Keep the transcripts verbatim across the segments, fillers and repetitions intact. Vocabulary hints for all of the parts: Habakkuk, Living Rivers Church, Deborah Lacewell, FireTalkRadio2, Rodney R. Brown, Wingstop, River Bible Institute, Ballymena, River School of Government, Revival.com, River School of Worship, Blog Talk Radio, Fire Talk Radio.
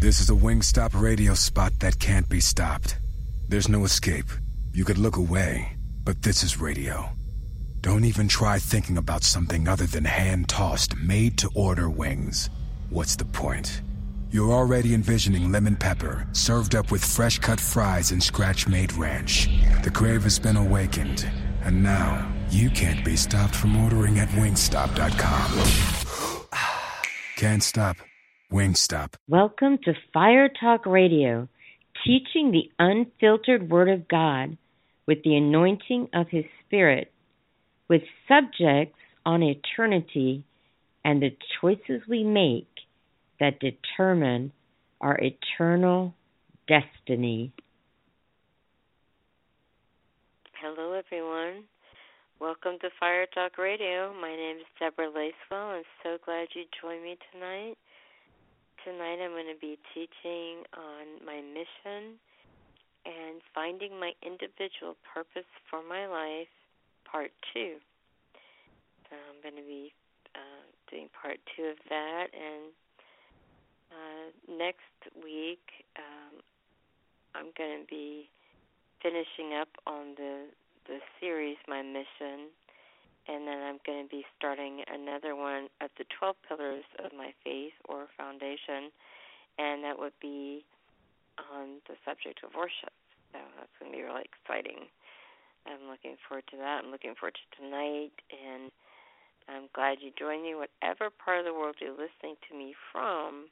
This is a Wingstop radio spot that can't be stopped. There's no escape. You could look away, but this is radio. Don't even try thinking about something other than hand-tossed, made-to-order wings. What's the point? You're already envisioning lemon pepper, served up with fresh-cut fries and scratch-made ranch. The crave has been awakened, and now you can't be stopped from ordering at Wingstop dot com. Can't stop. Wingstop. Welcome to Fire Talk Radio, teaching the unfiltered Word of God with the anointing of His Spirit, with subjects on eternity and the choices we make that determine our eternal destiny. Hello, everyone. Welcome to Fire Talk Radio. My name is Deborah Lacewell. I'm so glad you joined me tonight. Tonight I'm going to be teaching on my mission and finding my individual purpose for my life, part two. So I'm going to be uh, doing part two of that. And uh, next week um, I'm going to be finishing up on the, the series, My Mission, and then I'm going to be starting another one of the twelve pillars of my faith or foundation, and that would be on the subject of worship. So that's going to be really exciting. I'm looking forward to that. I'm looking forward to tonight, and I'm glad you joined me. Whatever part of the world you're listening to me from,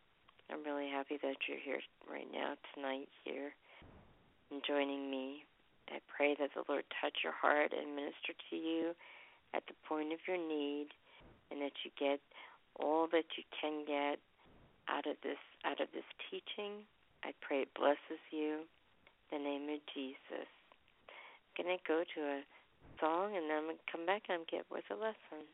I'm really happy that you're here right now tonight here and joining me. I pray that the Lord touch your heart and minister to you at the point of your need, and that you get all that you can get out of this out of this teaching. I pray it blesses you. In the name of Jesus. I'm going to go to a song, and then I'm going to come back and I'm get with a lesson.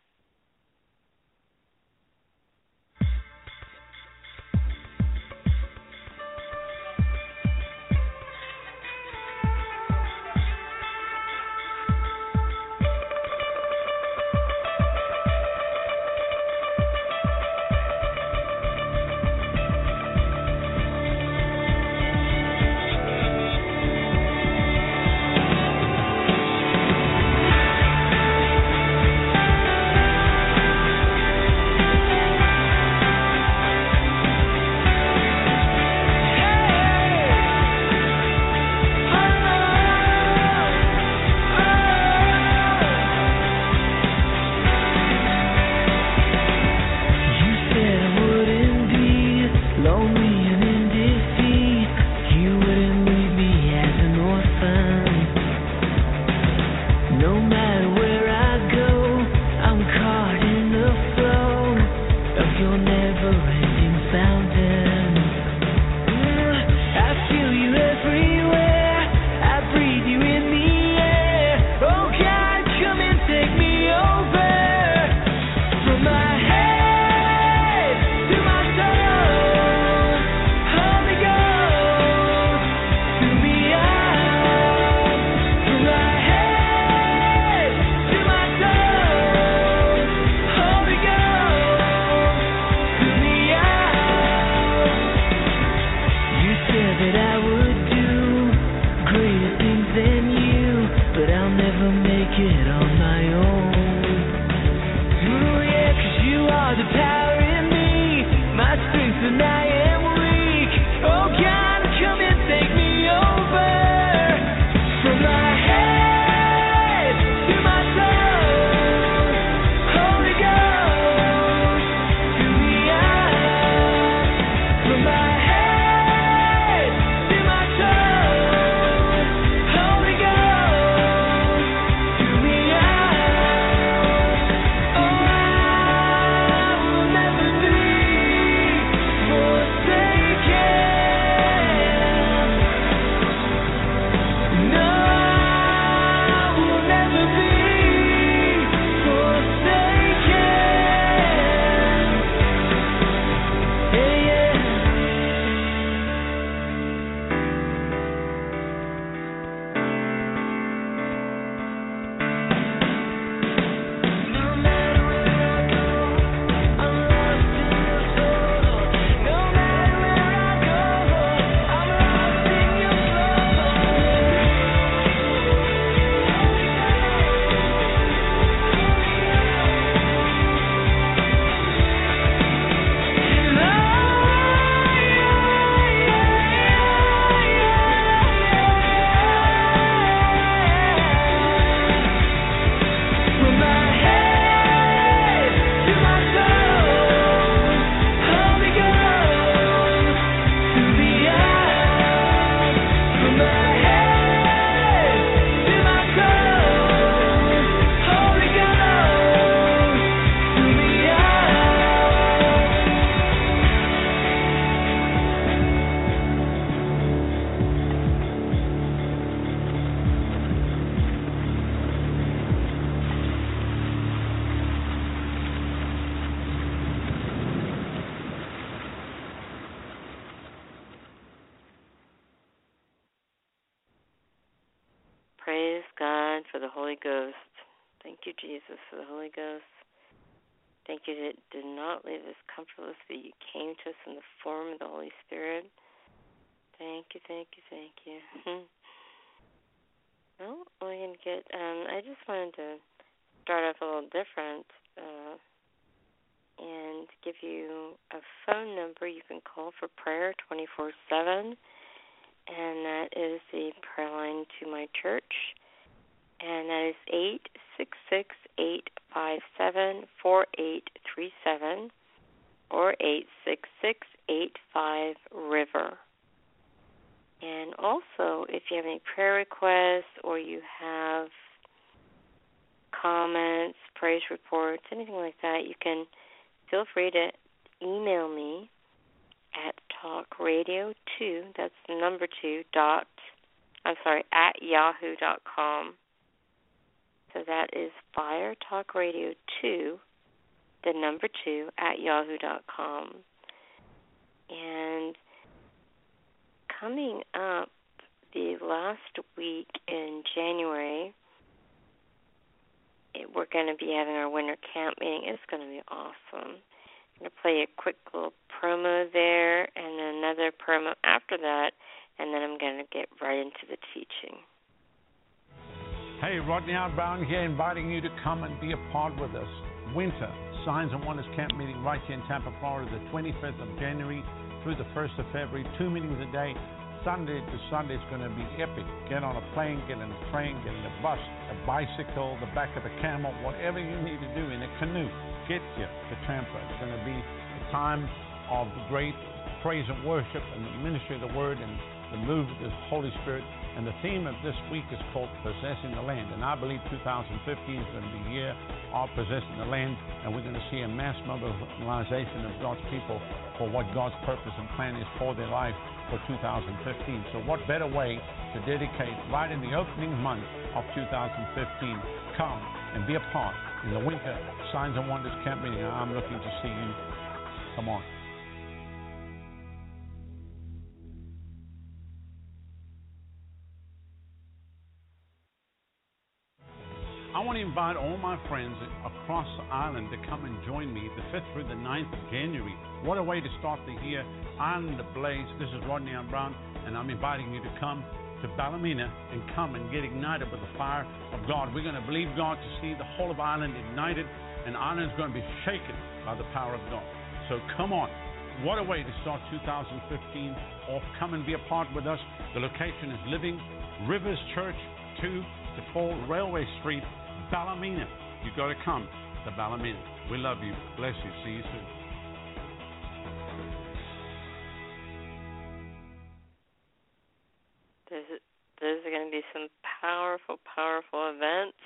Praise God for the Holy Ghost. Thank you, Jesus, for the Holy Ghost. Thank you that did not leave us comfortless, but you came to us in the form of the Holy Spirit. Thank you, thank you, thank you. Well, we're going to get, um, I just wanted to start off a little different uh, and give you a phone number you can call for prayer twenty-four seven, and that is the prayer line to my church, and that is eight six six, eight five seven, four eight three seven or eight six six, eight five, RIVER. And also, if you have any prayer requests or you have comments, praise reports, anything like that, you can feel free to email me at talkradio two, that's number two, dot, I'm sorry, at yahoo dot com. So that is Fire Talk Radio two, the number two, at yahoo dot com. And coming up the last week in January, it, we're going to be having our winter camp meeting. It's going to be awesome. I'm going to play a quick little promo there and another promo after that, and then I'm going to get right into the teaching. Hey, Rodney R. Brown here, inviting you to come and be a part with us. Winter Signs and Wonders Camp meeting right here in Tampa, Florida, the twenty-fifth of January. Through the first of February, two meetings a day, Sunday to Sunday. It's going to be epic. Get on a plane, get in a train, get in a bus, a bicycle, the back of a camel, whatever you need to do, in a canoe. Get here to Tampa. It's going to be a time of great praise and worship and the ministry of the Word and the move of the Holy Spirit. And the theme of this week is called Possessing the Land. And I believe two thousand fifteen is going to be a year of possessing the land. And we're going to see a mass mobilization of God's people for what God's purpose and plan is for their life for two thousand fifteen. So what better way to dedicate right in the opening month of two thousand fifteen? Come and be a part in the Winter Signs and Wonders Camp meeting. I'm looking to see you. Come on. I want to invite all my friends across the island to come and join me the fifth through the ninth of January. What a way to start the year. Island ablaze. This is Rodney R. Brown, and I'm inviting you to come to Ballymena and come and get ignited with the fire of God. We're going to believe God to see the whole of Ireland ignited, and Ireland's going to be shaken by the power of God. So come on. What a way to start two thousand fifteen off. Come and be a part with us. The location is Living Rivers Church, two to four Railway Street, Ballymena. You got to come to Ballymena. We love you. Bless you. See you soon. There's, there's going to be some powerful, powerful events,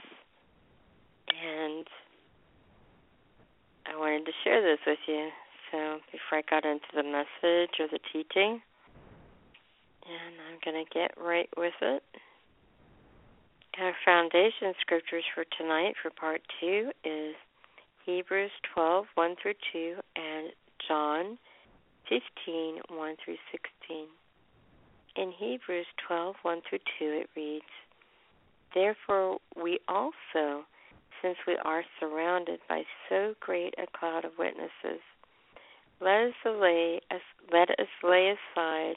and I wanted to share this with you. So before I got into the message or the teaching, and I'm going to get right with it. Our foundation scriptures for tonight for part two is Hebrews twelve, one through two, and John fifteen, one through sixteen. In Hebrews twelve, one through two, it reads, "Therefore we also, since we are surrounded by so great a cloud of witnesses, let us lay, let us lay aside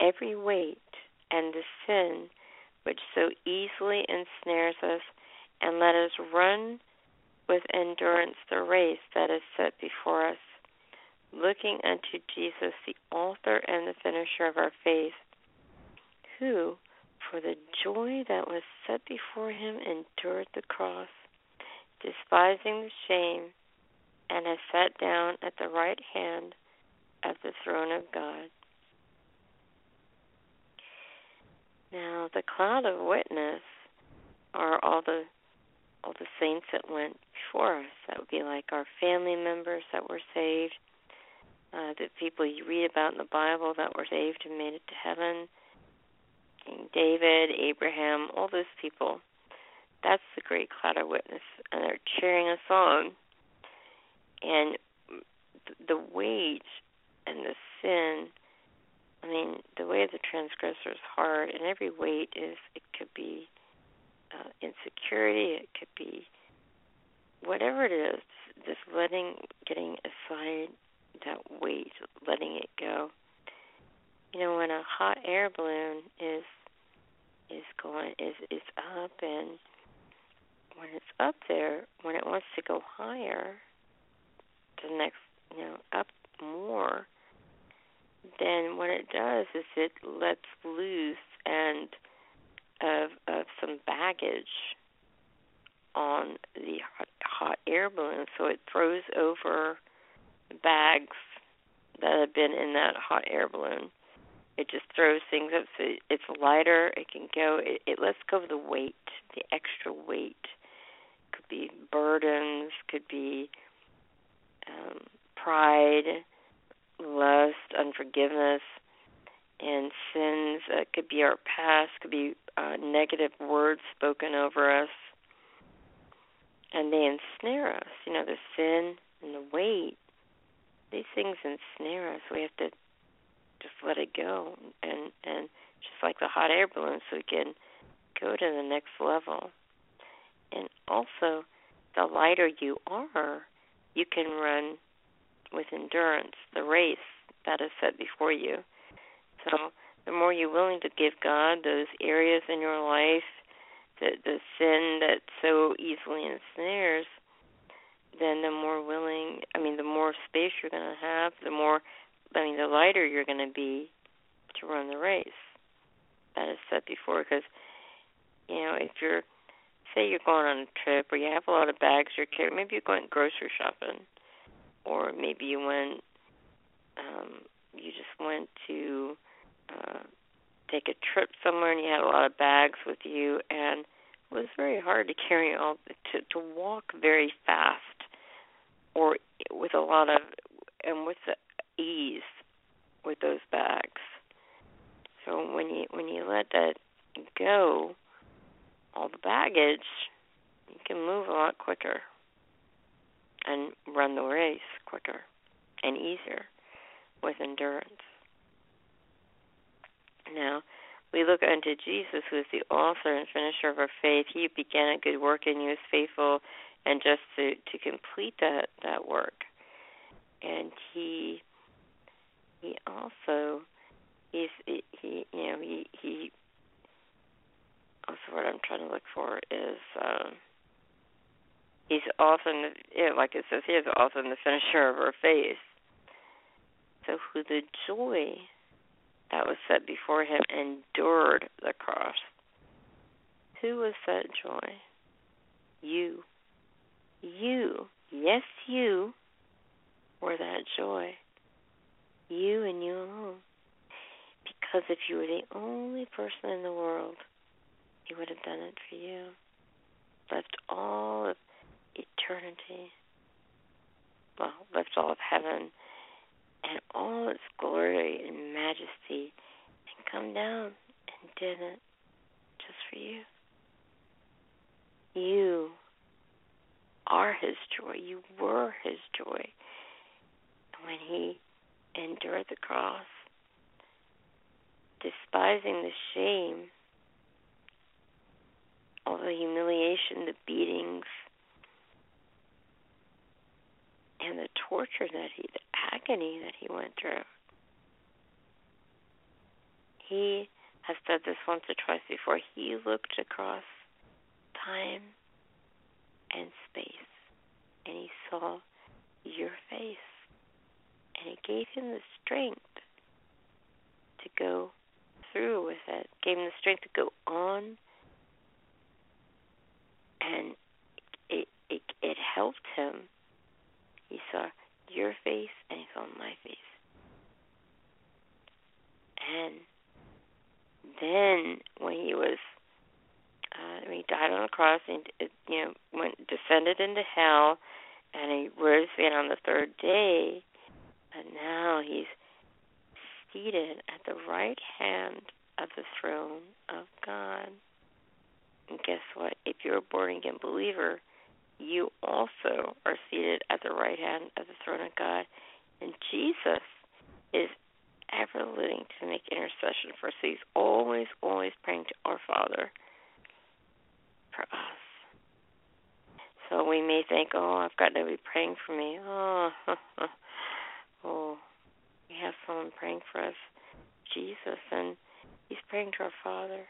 every weight and the sin which so easily ensnares us, and let us run with endurance the race that is set before us, looking unto Jesus, the author and the finisher of our faith, who, for the joy that was set before him, endured the cross, despising the shame, and has sat down at the right hand of the throne of God." Now, the cloud of witness are all the all the saints that went before us. That would be like our family members that were saved, uh, the people you read about in the Bible that were saved and made it to heaven, King David, Abraham, all those people. That's the great cloud of witness, and they're cheering us on. And the weight and the sin, I mean, the way of the transgressor's heart, and every weight is, it could be uh, insecurity, it could be whatever it is, just letting, getting aside that weight, letting it go. You know, when a hot air balloon is is going, is is up, and when it's up there, when it wants to go higher, to the next, you know, up more, then what it does is it lets loose and of of some baggage on the hot, hot air balloon, so it throws over bags that have been in that hot air balloon. It just throws things up, so it's lighter, it can go, it, it lets go of the weight, the extra weight. Could be burdens, could be um, pride, lust, unforgiveness, and sins. It uh, could be our past, could be uh, negative words spoken over us. And they ensnare us. You know, the sin and the weight, these things ensnare us. We have to just let it go, and, and just like the hot air balloon, so we can go to the next level. And also, the lighter you are, you can run with endurance the race that is set before you. So the more you're willing to give God those areas in your life, the, the sin that so easily ensnares, then the more willing, I mean, the more space you're going to have, the more I mean, the lighter you're going to be to run the race that is set before. Because, you know, if you're, say you're going on a trip, or you have a lot of bags you're carrying, maybe you're going grocery shopping, or maybe you went, um, you just went to uh, take a trip somewhere, and you had a lot of bags with you, and it was very hard to carry all, to, to walk very fast, or with a lot of, and with the, ease with those bags. So when you when you let that go, all the baggage, you can move a lot quicker and run the race quicker and easier with endurance. Now, we look unto Jesus, who is the author and finisher of our faith. He began a good work in you, is faithful, and just to, to complete that, that work. And he... He also, he's, he, you know, he, he, also what I'm trying to look for is, um, he's also, in the, you know, like it says here, he's also in the finisher of our faith. So who the joy that was set before him endured the cross. Who was that joy? You. You. Yes, you were that joy. You and you alone. Because if you were the only person in the world, he would have done it for you. Left all of eternity, well, left all of heaven and all its glory and majesty, and come down and did it just for you. You are his joy. You were his joy. And when he endured the cross, despising the shame, all the humiliation, the beatings, and the torture that he, the agony that he went through. He has said this once or twice before. He looked across time and space, and he saw your face. And it gave him the strength to go through with it. Gave him the strength to go on. And it, it it helped him. He saw your face and he saw my face. And then when he was, uh, when he died on the cross, and you know, went descended into hell, and he rose again on the third day. And now he's seated at the right hand of the throne of God. And guess what? If you're a born-again believer, you also are seated at the right hand of the throne of God. And Jesus is ever living to make make intercession for us. He's always, always praying to our Father for us. So we may think, oh, I've got nobody praying for me. Oh, oh, we have someone praying for us, Jesus, and he's praying to our Father.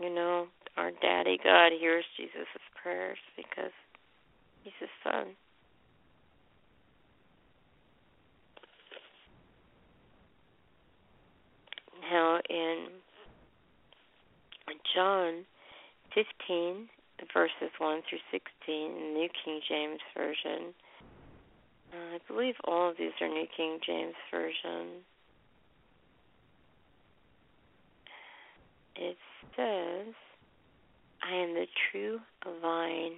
You know, our Daddy God hears Jesus' prayers because he's his son. Now in John fifteen, verses one through sixteen, the New King James Version. Uh, I believe all of these are New King James Version. It says, I am the true vine,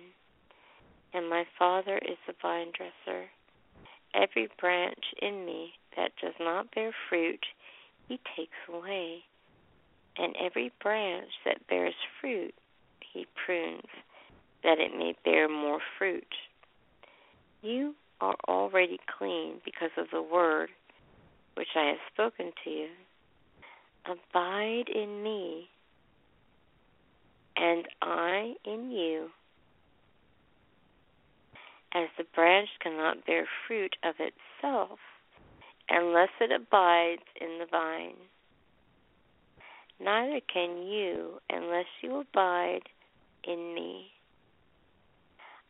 and my Father is the vine dresser. Every branch in me that does not bear fruit, he takes away, and every branch that bears fruit, he prunes, that it may bear more fruit. You are already clean because of the word which I have spoken to you. Abide in me, and I in you. As the branch cannot bear fruit of itself, unless it abides in the vine, neither can you unless you abide in me.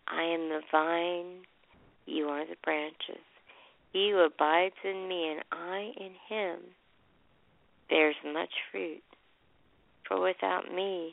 I am the vine, you are the branches. He who abides in me and I in him bears much fruit, for without me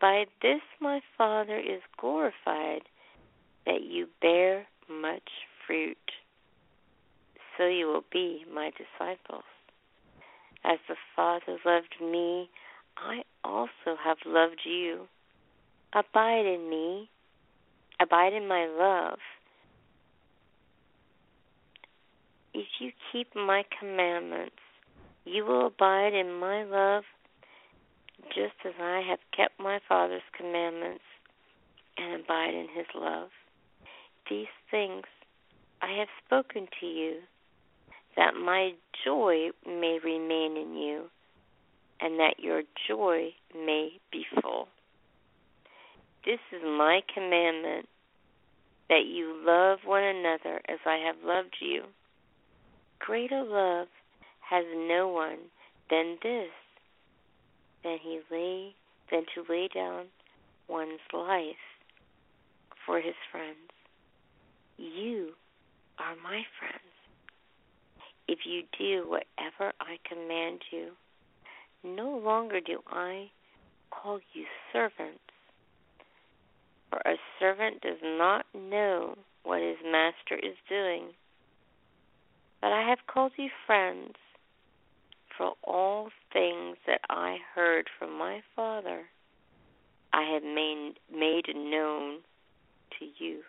By this my Father is glorified, that you bear much fruit. So you will be my disciples. As the Father loved me, I also have loved you. Abide in me. Abide in my love. If you keep my commandments, you will abide in my love, just as I have kept my Father's commandments and abide in his love. These things I have spoken to you, that my joy may remain in you, and that your joy may be full. This is my commandment, that you love one another as I have loved you. Greater love has no one than this, than he lay, than to lay down one's life for his friends. You are my friends if you do whatever I command you. No longer do I call you servants, for a servant does not know what his master is doing. But I have called you friends, for all things that I heard from my Father I have made, made known to you.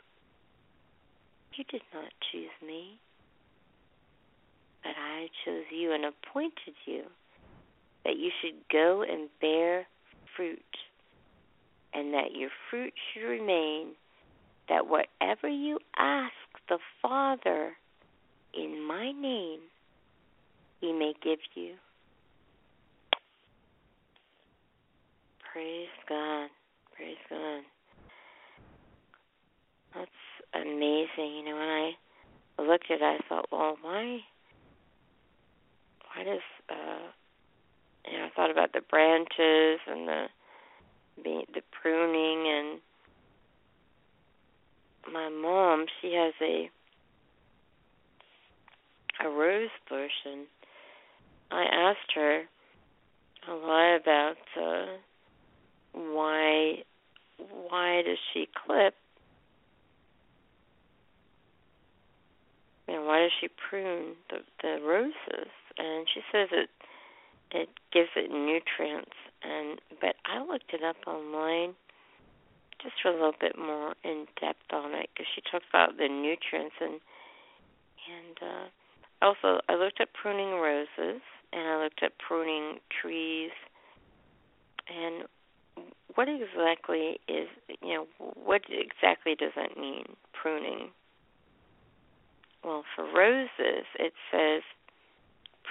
You did not choose me, but I chose you and appointed you, that you should go and bear fruit, and that your fruit should remain, that whatever you ask the Father in my name, he may give you. Praise God. Praise God. That's amazing. You know, when I looked at it, I thought, well, why... Why does, uh, you know, I thought about the branches and the the pruning, and my mom, she has a a rose bush, and I asked her a lot about uh, why why does she clip? You know, why does she prune the, the roses? And she says it it gives it nutrients. And but I looked it up online just for a little bit more in depth on it, because she talks about the nutrients. And and uh, also I looked up pruning roses, and I looked up pruning trees, and what exactly is, you know, what exactly does that mean, pruning? Well, for roses, it says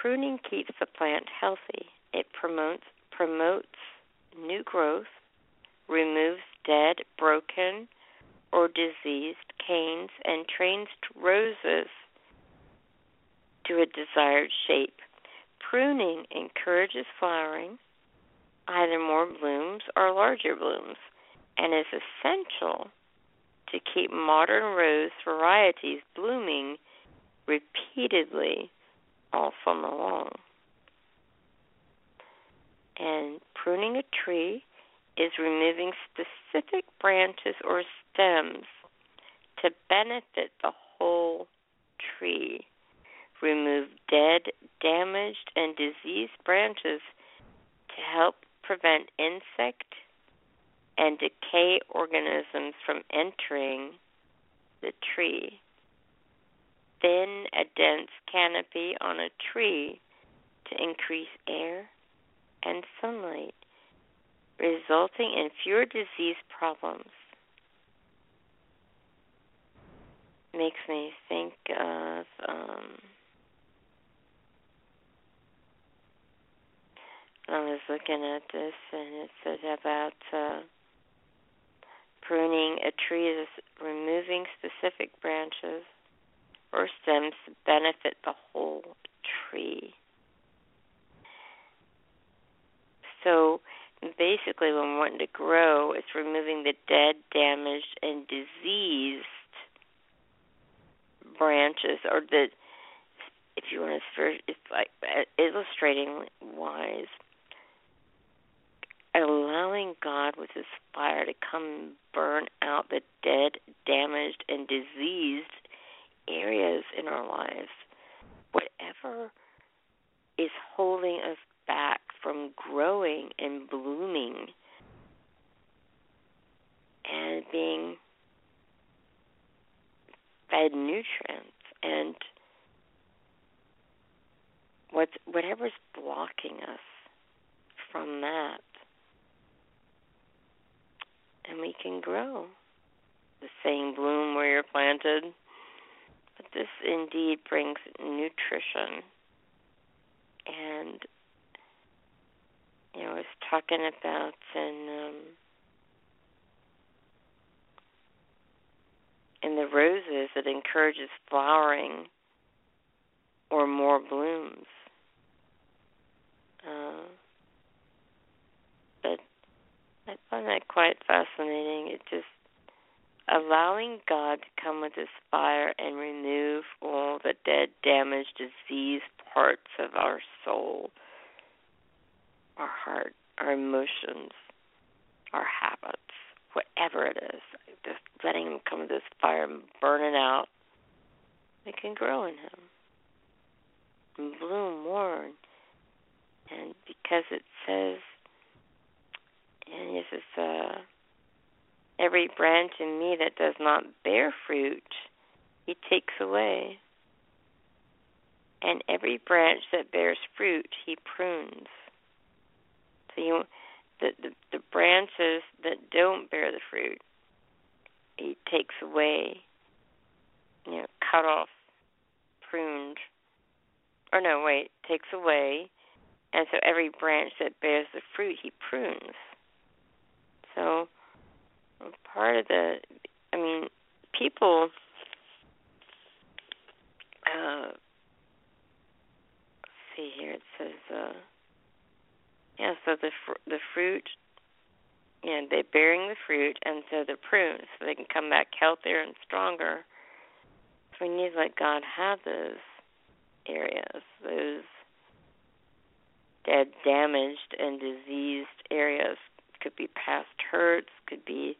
pruning keeps the plant healthy. It promotes promotes new growth, removes dead, broken, or diseased canes, and trains roses to a desired shape. Pruning encourages flowering, either more blooms or larger blooms, and is essential to keep modern rose varieties blooming repeatedly all summer long. And pruning a tree is removing specific branches or stems to benefit the whole tree. Remove dead, damaged, and diseased branches to help prevent insect and decay organisms from entering the tree. Thin a dense canopy on a tree to increase air and sunlight, resulting in fewer disease problems. Makes me think of um, I was looking at this, and it says about uh, pruning a tree is removing specific branches or stems to benefit the whole tree. So basically, when wanting to grow, it's removing the dead, damaged, and diseased branches, or the, if you want to, it's like illustrating wise. Allowing God with his fire to come and burn out the dead, damaged, and diseased areas in our lives. Whatever is holding us back from growing and blooming and being fed nutrients, and what's, whatever's blocking us from that. And we can grow. The same bloom where you're planted. But this indeed brings nutrition. And, you know, I was talking about in, um, in the roses, it encourages flowering or more blooms. Uh, but I find that quite fascinating. It's just allowing God to come with his fire and remove all the dead, damaged, diseased parts of our soul, our heart, our emotions, our habits, whatever it is. Just letting him come with his fire and burn it out. We can grow in him and bloom more. And because it says, and this is uh, every branch in me that does not bear fruit, he takes away. And every branch that bears fruit, he prunes. So you, the, the, the branches that don't bear the fruit, he takes away, you know, cut off, pruned. Or no, wait, takes away. And so every branch that bears the fruit, he prunes. So part of the, I mean, people uh, let's see here, it says uh, yeah, so the fr- the fruit, you know, they're bearing the fruit, and so they're pruned so they can come back healthier and stronger. So we need to let God have those areas, those dead, damaged, and diseased areas. Could be past hurts, could be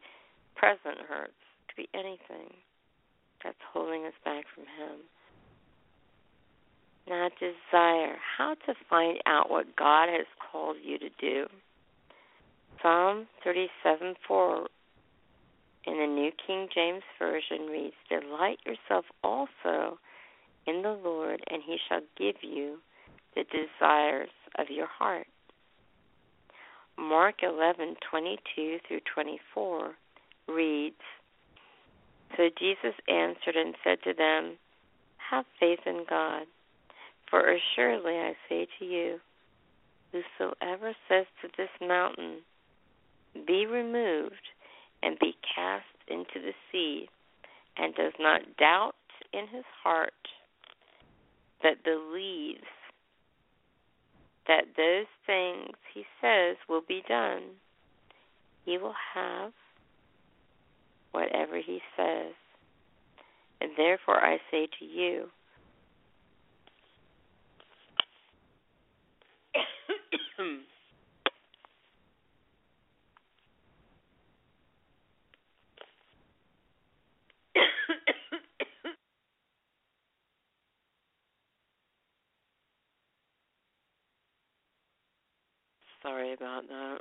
present hurts, could be anything that's holding us back from him. not desire, how to find out what God has called you to do. Psalm thirty-seven four in the New King James Version reads, "Delight yourself also in the Lord, and he shall give you the desires of your heart." Mark eleven twenty-two through twenty-four reads, "So Jesus answered and said to them, 'Have faith in God. For assuredly I say to you, whosoever says to this mountain, be removed and be cast into the sea, and does not doubt in his heart, but believes that those things he says will be done, he will have whatever he says. And therefore I say to you, Sorry about that.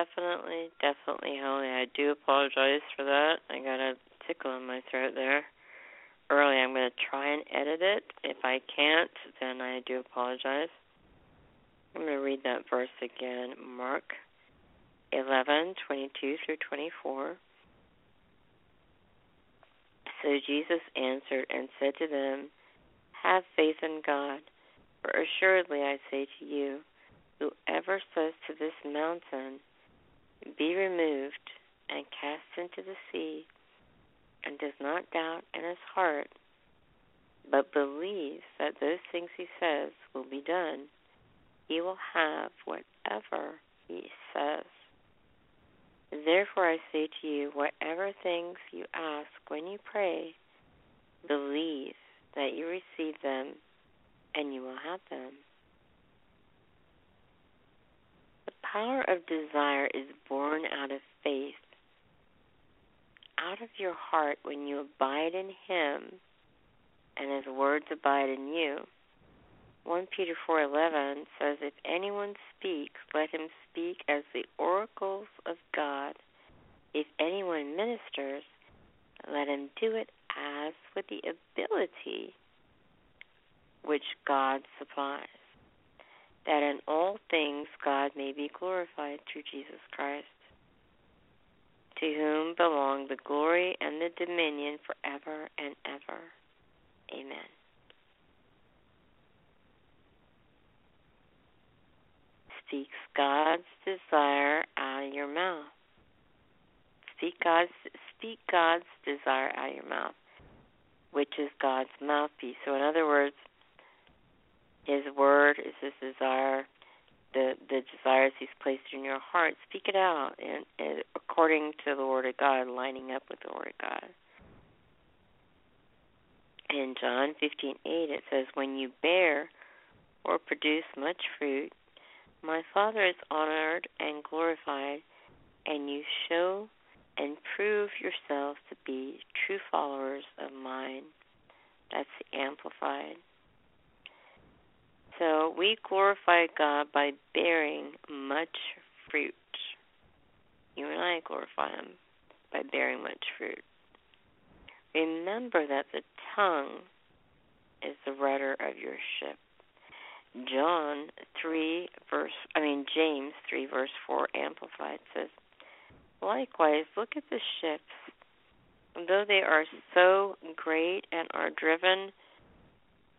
Definitely, definitely holy. I do apologize for that. I got a tickle in my throat there early. I'm going to try and edit it. If I can't, then I do apologize. I'm going to read that verse again. Mark eleven, twenty-two through twenty-four. "So Jesus answered and said to them, 'Have faith in God, for assuredly I say to you, Whoever says to this mountain, be removed and cast into the sea, and does not doubt in his heart, but believes that those things he says will be done, he will have whatever he says. Therefore I say to you, whatever things you ask when you pray, believe that you receive them, and you will have them. The power of desire is born out of faith, out of your heart when you abide in him, and his words abide in you. First Peter four eleven says, if anyone speaks, let him speak as the oracles of God. If anyone ministers, let him do it as with the ability which God supplies, that in all things God may be glorified through Jesus Christ, to whom belong the glory and the dominion forever and ever. Amen. Speak God's desire out of your mouth. Speak God's, speak God's desire out of your mouth, which is God's mouthpiece. So in other words, his word is his desire, the, the desires he's placed in your heart. Speak it out and, and according to the word of God, lining up with the word of God. In John fifteen eight, it says, when you bear or produce much fruit, my Father is honored and glorified, and you show and prove yourselves to be true followers of mine. That's the Amplified. So we glorify God by bearing much fruit. You and I glorify him by bearing much fruit. Remember that the tongue is the rudder of your ship. John three verse I mean James three verse four Amplified says, likewise look at the ships, though they are so great and are driven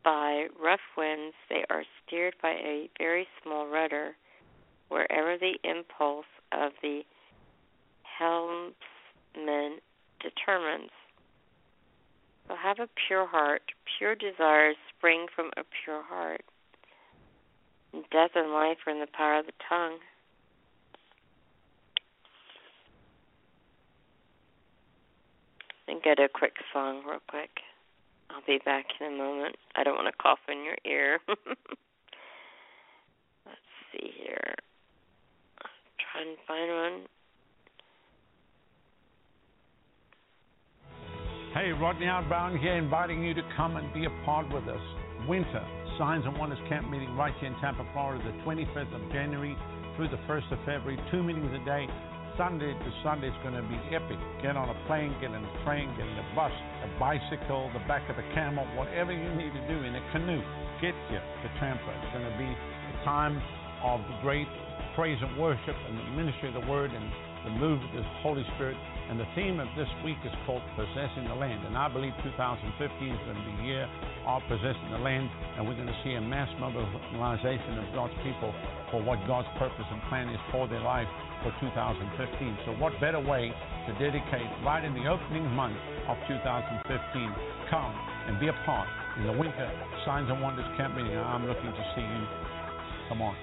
by rough winds, they are steered by a very small rudder wherever the impulse of the helmsman determines. So have a pure heart. Pure desires spring from a pure heart. Death and life are in the power of the tongue. Then go to a quick song real quick. I'll be back in a moment. I don't want to cough in your ear. Let's see here. I'll try and find one. Hey, Rodney R. Brown here, inviting you to come and be a part with us. Winter Signs and Wonders Camp meeting right here in Tampa, Florida, the twenty-fifth of January through the first of February. Two meetings a day, Sunday to Sunday. It's going to be epic. Get on a plane, get in a train, get in a bus, a bicycle, the back of a camel, whatever you need to do, in a canoe. Get here to Tampa. It's going to be a time of great praise and worship and the ministry of the Word and the move of the Holy Spirit. And the theme of this week is called Possessing the Land. And I believe two thousand fifteen is going to be a year of possessing the land. And we're going to see a mass mobilization of God's people for what God's purpose and plan is for their life for two thousand fifteen. So what better way to dedicate right in the opening month of two thousand fifteen? Come and be a part in the Winter Signs and Wonders Camp meeting. I'm looking to see you. Come on.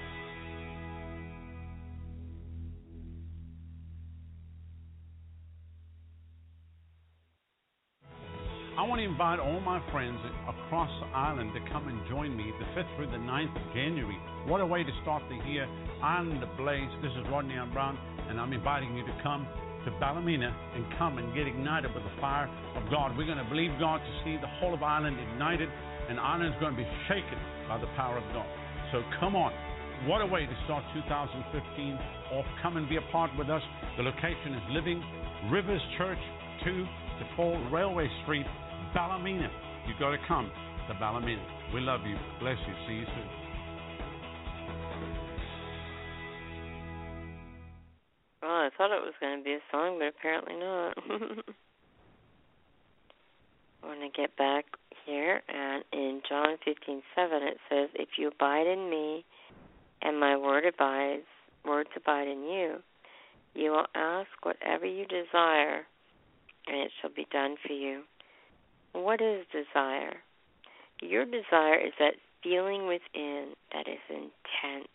I want to invite all my friends across the island to come and join me the fifth through the ninth of January. What a way to start the year. Island ablaze. This is Rodney R. Brown, and I'm inviting you to come to Ballymena and come and get ignited with the fire of God. We're going to believe God to see the whole of Ireland ignited, and Ireland's going to be shaken by the power of God. So come on. What a way to start two thousand fifteen off. Come and be a part with us. The location is Living Rivers Church, two to four Railway Street, Ballymena. You got to come to Ballymena. We love you. Bless you. See you soon. Well, I thought it was going to be a song, but apparently not. I want to get back here, and in John fifteen seven it says, if you abide in me and my word abides, words abide in you. You will ask whatever you desire, and it shall be done for you. What is desire? Your desire is that feeling within that is intense,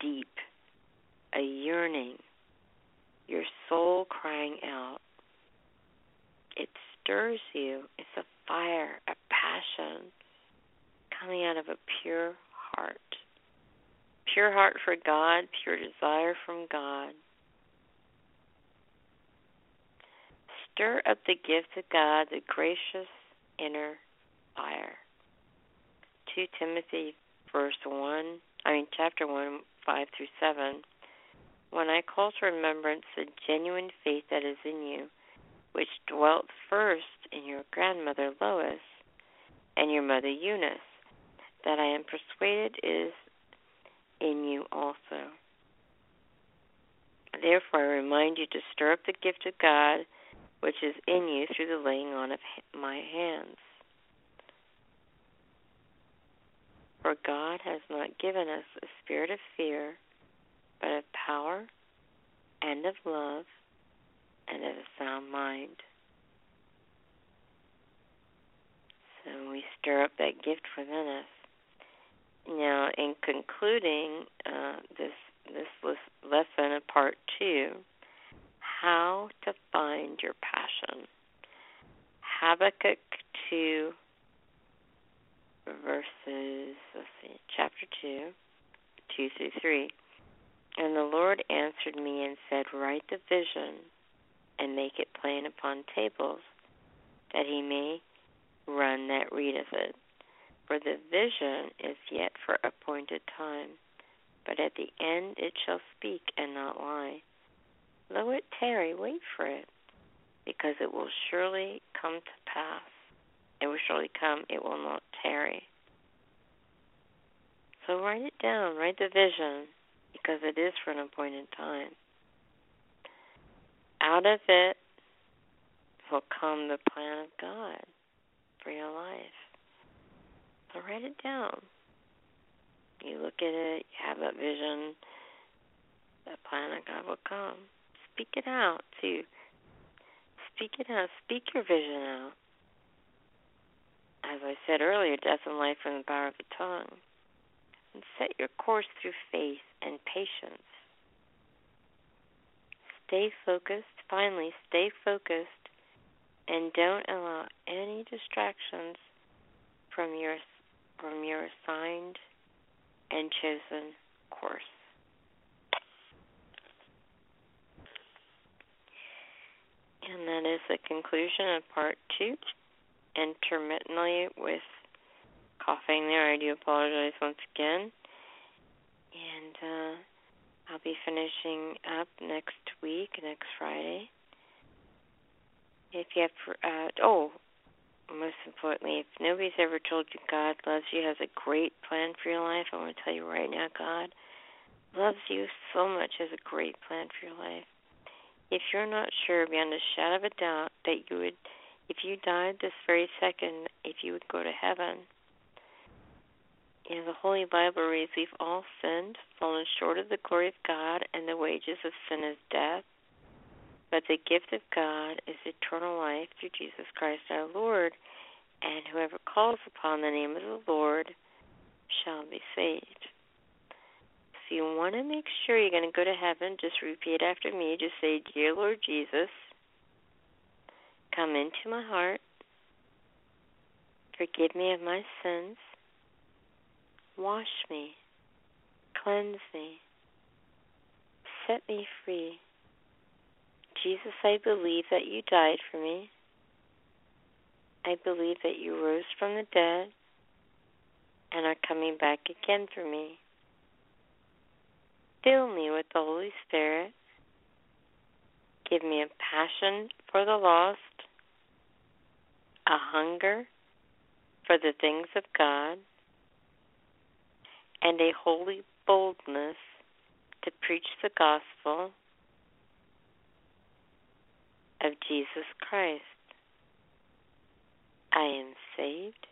deep, a yearning, your soul crying out. It stirs you. It's a fire, a passion coming out of a pure heart. Pure heart for God, pure desire from God. Stir up the gift of God, the gracious inner fire. Two Timothy verse one, I mean chapter one, five through seven. When I call to remembrance the genuine faith that is in you, which dwelt first in your grandmother Lois and your mother Eunice, that I am persuaded is in you also. Therefore I remind you to stir up the gift of God, which is in you through the laying on of my hands. For God has not given us a spirit of fear, but of power and of love and of a sound mind. So we stir up that gift within us. Now, in concluding uh, this this lesson of part two, how to find your passion. Habakkuk two, verses, let's see, chapter two, two through three. And the Lord answered me and said, write the vision and make it plain upon tables, that he may run that readeth it. For the vision is yet for appointed time, but at the end it shall speak and not lie. Lo, it tarry, wait for it, because it will surely come to pass. It will surely come, it will not tarry. So write it down, write the vision, because it is for an appointed time. Out of it will come the plan of God for your life. So write it down. You look at it, you have that vision, the plan of God will come. Speak it out, too. Speak it out. Speak your vision out. As I said earlier, death and life are in the power of the tongue. And set your course through faith and patience. Stay focused. Finally, stay focused and don't allow any distractions from your from your assigned and chosen course. And that is the conclusion of part two. Intermittently with coughing there, I do apologize once again. And uh, I'll be finishing up next week, next Friday. If you have, uh, oh, most importantly, if nobody's ever told you God loves you, has a great plan for your life, I want to tell you right now, God loves you so much, has a great plan for your life. If you're not sure, beyond a shadow of a doubt, that you would, if you died this very second, if you would go to heaven. You know, the Holy Bible reads, we've all sinned, fallen short of the glory of God, and the wages of sin is death. But the gift of God is eternal life through Jesus Christ our Lord, and whoever calls upon the name of the Lord shall be saved. You want to make sure you're going to go to heaven, just repeat after me. Just say, Dear Lord Jesus, come into my heart, forgive me of my sins, wash me, cleanse me, set me free. Jesus, I believe that you died for me. I believe that you rose from the dead and are coming back again for me. Fill me with the Holy Spirit. Give me a passion for the lost, a hunger for the things of God, and a holy boldness to preach the gospel of Jesus Christ. I am saved.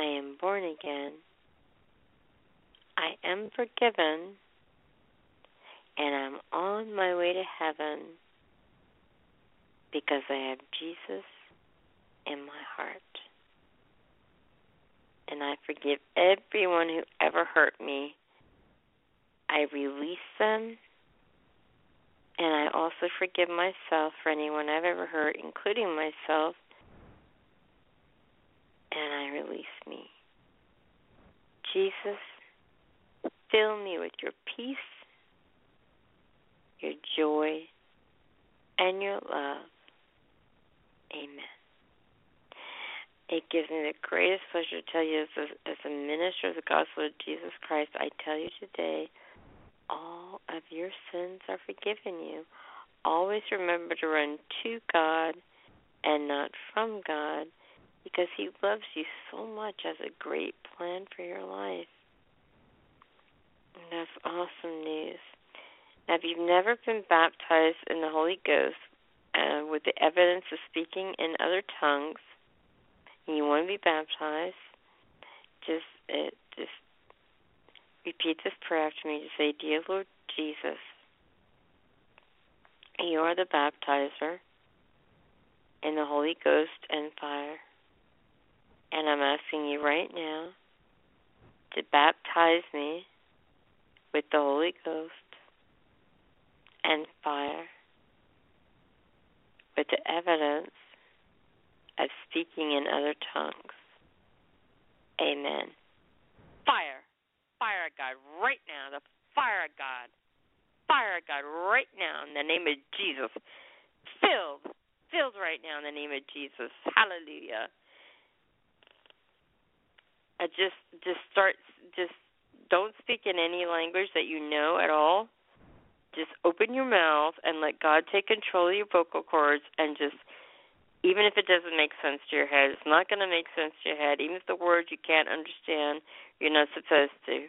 I am born again. I am forgiven, and I'm on my way to heaven because I have Jesus in my heart. And I forgive everyone who ever hurt me. I release them, and I also forgive myself for anyone I've ever hurt, including myself, and I release me. Jesus, fill me with your peace, your joy, and your love. Amen. It gives me the greatest pleasure to tell you, as a, as a minister of the gospel of Jesus Christ, I tell you today, all of your sins are forgiven you. Always remember to run to God and not from God, because he loves you so much, has a great plan for your life. And that's awesome news. Now, if you've never been baptized in the Holy Ghost uh, with the evidence of speaking in other tongues, and you want to be baptized, just uh, just repeat this prayer after me. Just say, Dear Lord Jesus, you are the baptizer in the Holy Ghost and fire, and I'm asking you right now to baptize me with the Holy Ghost and fire with the evidence of speaking in other tongues. Amen. Fire. Fire of God right now. The fire of God. Fire of God right now in the name of Jesus. Filled. Filled right now in the name of Jesus. Hallelujah. I just, just start, just don't speak in any language that you know at all. Just open your mouth and let God take control of your vocal cords, and just, even if it doesn't make sense to your head, it's not going to make sense to your head. Even if the words you can't understand, you're not supposed to.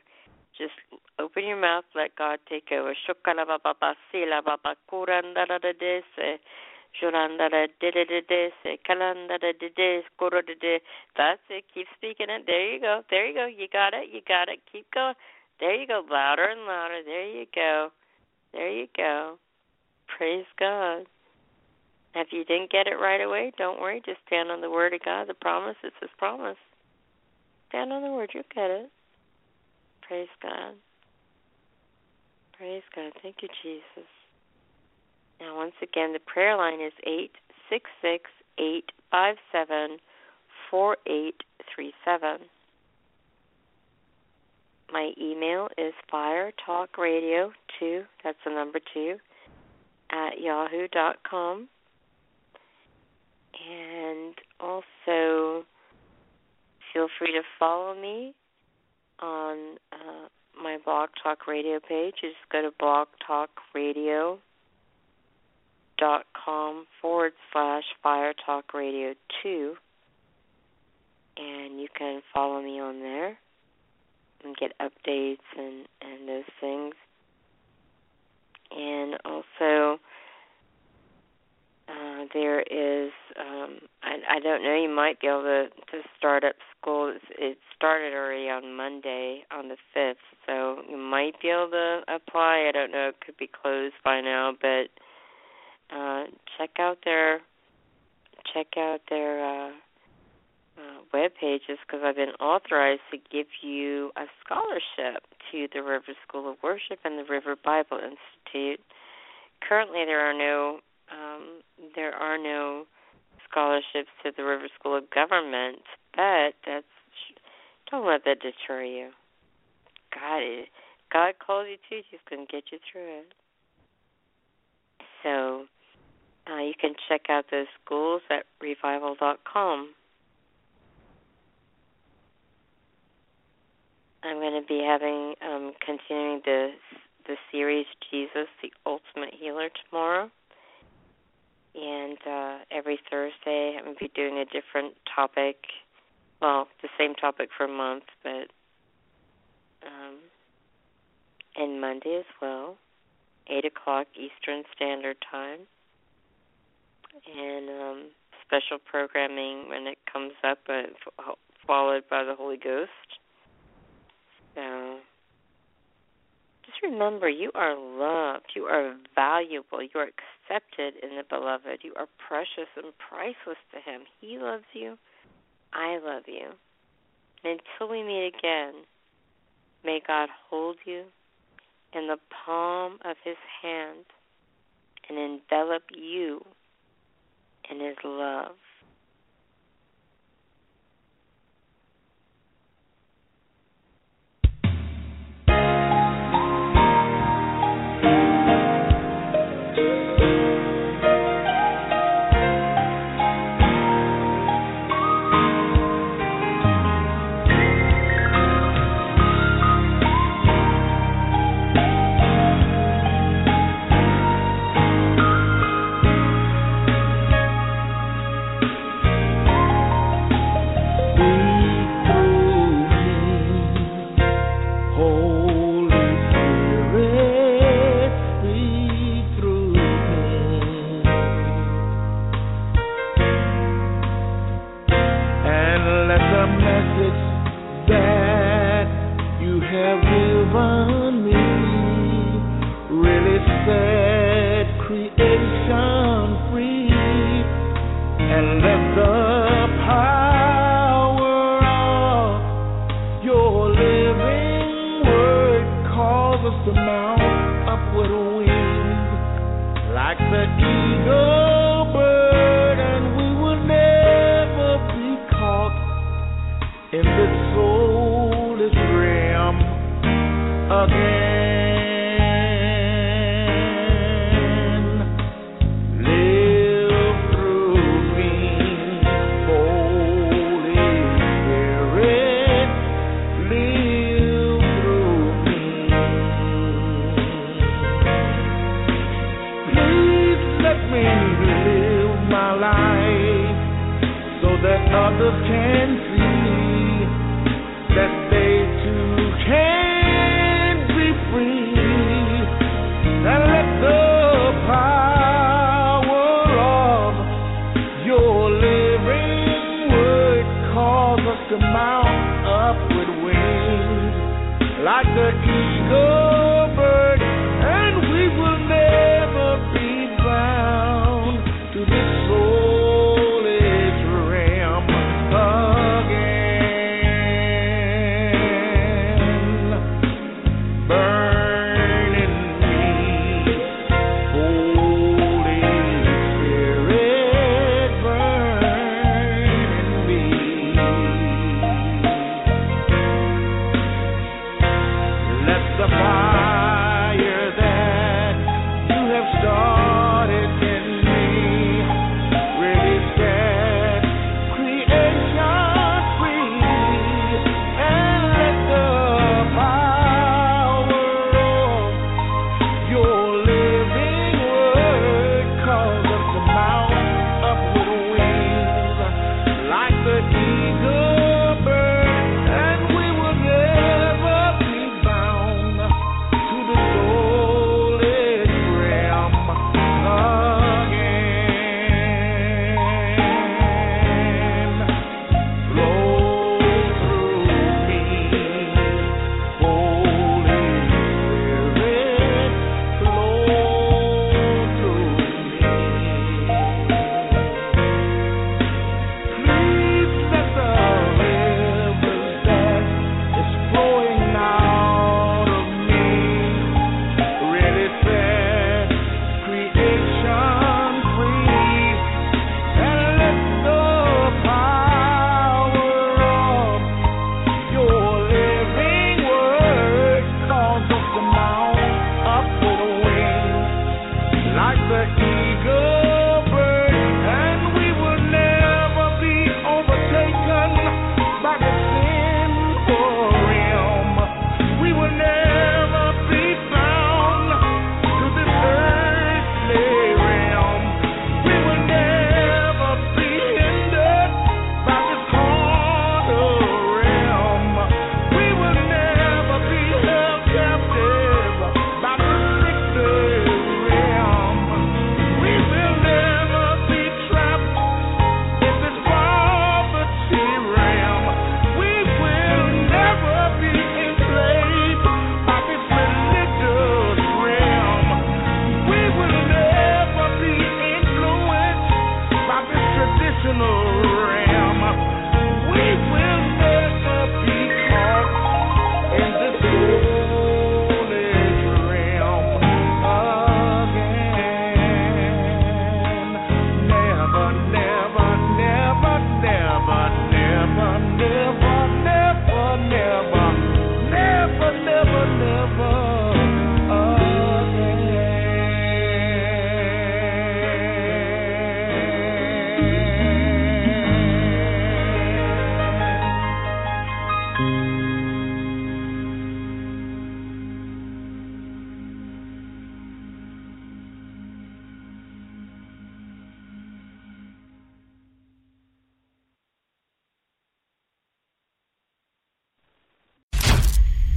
Just open your mouth, let God take over. That's it. Keep speaking it. There you go. There you go. You got it. You got it. Keep going. There you go. Louder and louder. There you go. There you go. Praise God. If you didn't get it right away, don't worry. Just stand on the Word of God. The promise is His promise. Stand on the Word. You'll get it. Praise God. Praise God. Thank you, Jesus. Now, once again, the prayer line is eight six six, eight five seven, four eight three seven. My email is fire talk radio two, that's the number two, at yahoo dot com. And also, feel free to follow me on uh, my Blog Talk Radio page. You just go to blog talk radio dot com forward slash Fire Talk Radio two, and you can follow me on there and get updates and, and those things. And also, Uh, there is, um, I, I don't know, you might be able to, to start up school. It's, it started already on Monday, on the fifth, so you might be able to apply. I don't know, it could be closed by now, but uh, check out their, check out their uh, uh, web pages, because I've been authorized to give you a scholarship to the River School of Worship and the River Bible Institute. Currently, there are no Um, there are no scholarships to the River School of Government, but that's, don't let that deter you. God, God calls you to, He's going to get you through it. So uh, you can check out those schools at revival dot com. I'm going to be having, um, continuing the, the series, Jesus, the Ultimate Healer, tomorrow. And uh, every Thursday I'm going to be doing a different topic, well, the same topic for a month, but, um, and Monday as well, eight o'clock Eastern Standard Time, and um, special programming when it comes up, uh, followed by the Holy Ghost. So remember, you are loved, you are valuable, you are accepted in the Beloved. You are precious and priceless to Him. He loves you. I love you. And until we meet again, may God hold you in the palm of His hand and envelop you in His love.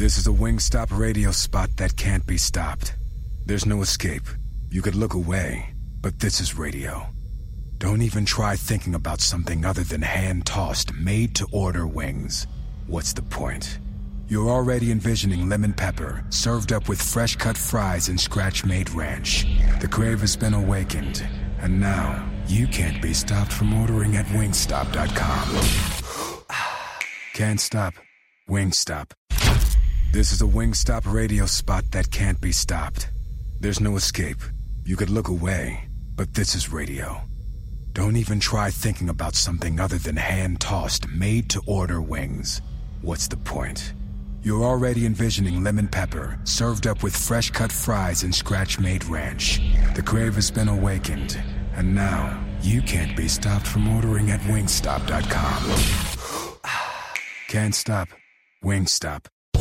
This is a Wingstop radio spot that can't be stopped. There's no escape. You could look away, but this is radio. Don't even try thinking about something other than hand-tossed, made-to-order wings. What's the point? You're already envisioning lemon pepper, served up with fresh-cut fries and scratch-made ranch. The crave has been awakened, and now you can't be stopped from ordering at wingstop dot com. Can't stop. Wingstop. This is a Wingstop radio spot that can't be stopped. There's no escape. You could look away, but this is radio. Don't even try thinking about something other than hand-tossed, made-to-order wings. What's the point? You're already envisioning lemon pepper, served up with fresh-cut fries and scratch-made ranch. The crave has been awakened, and now you can't be stopped from ordering at wingstop dot com. Can't stop. Wingstop.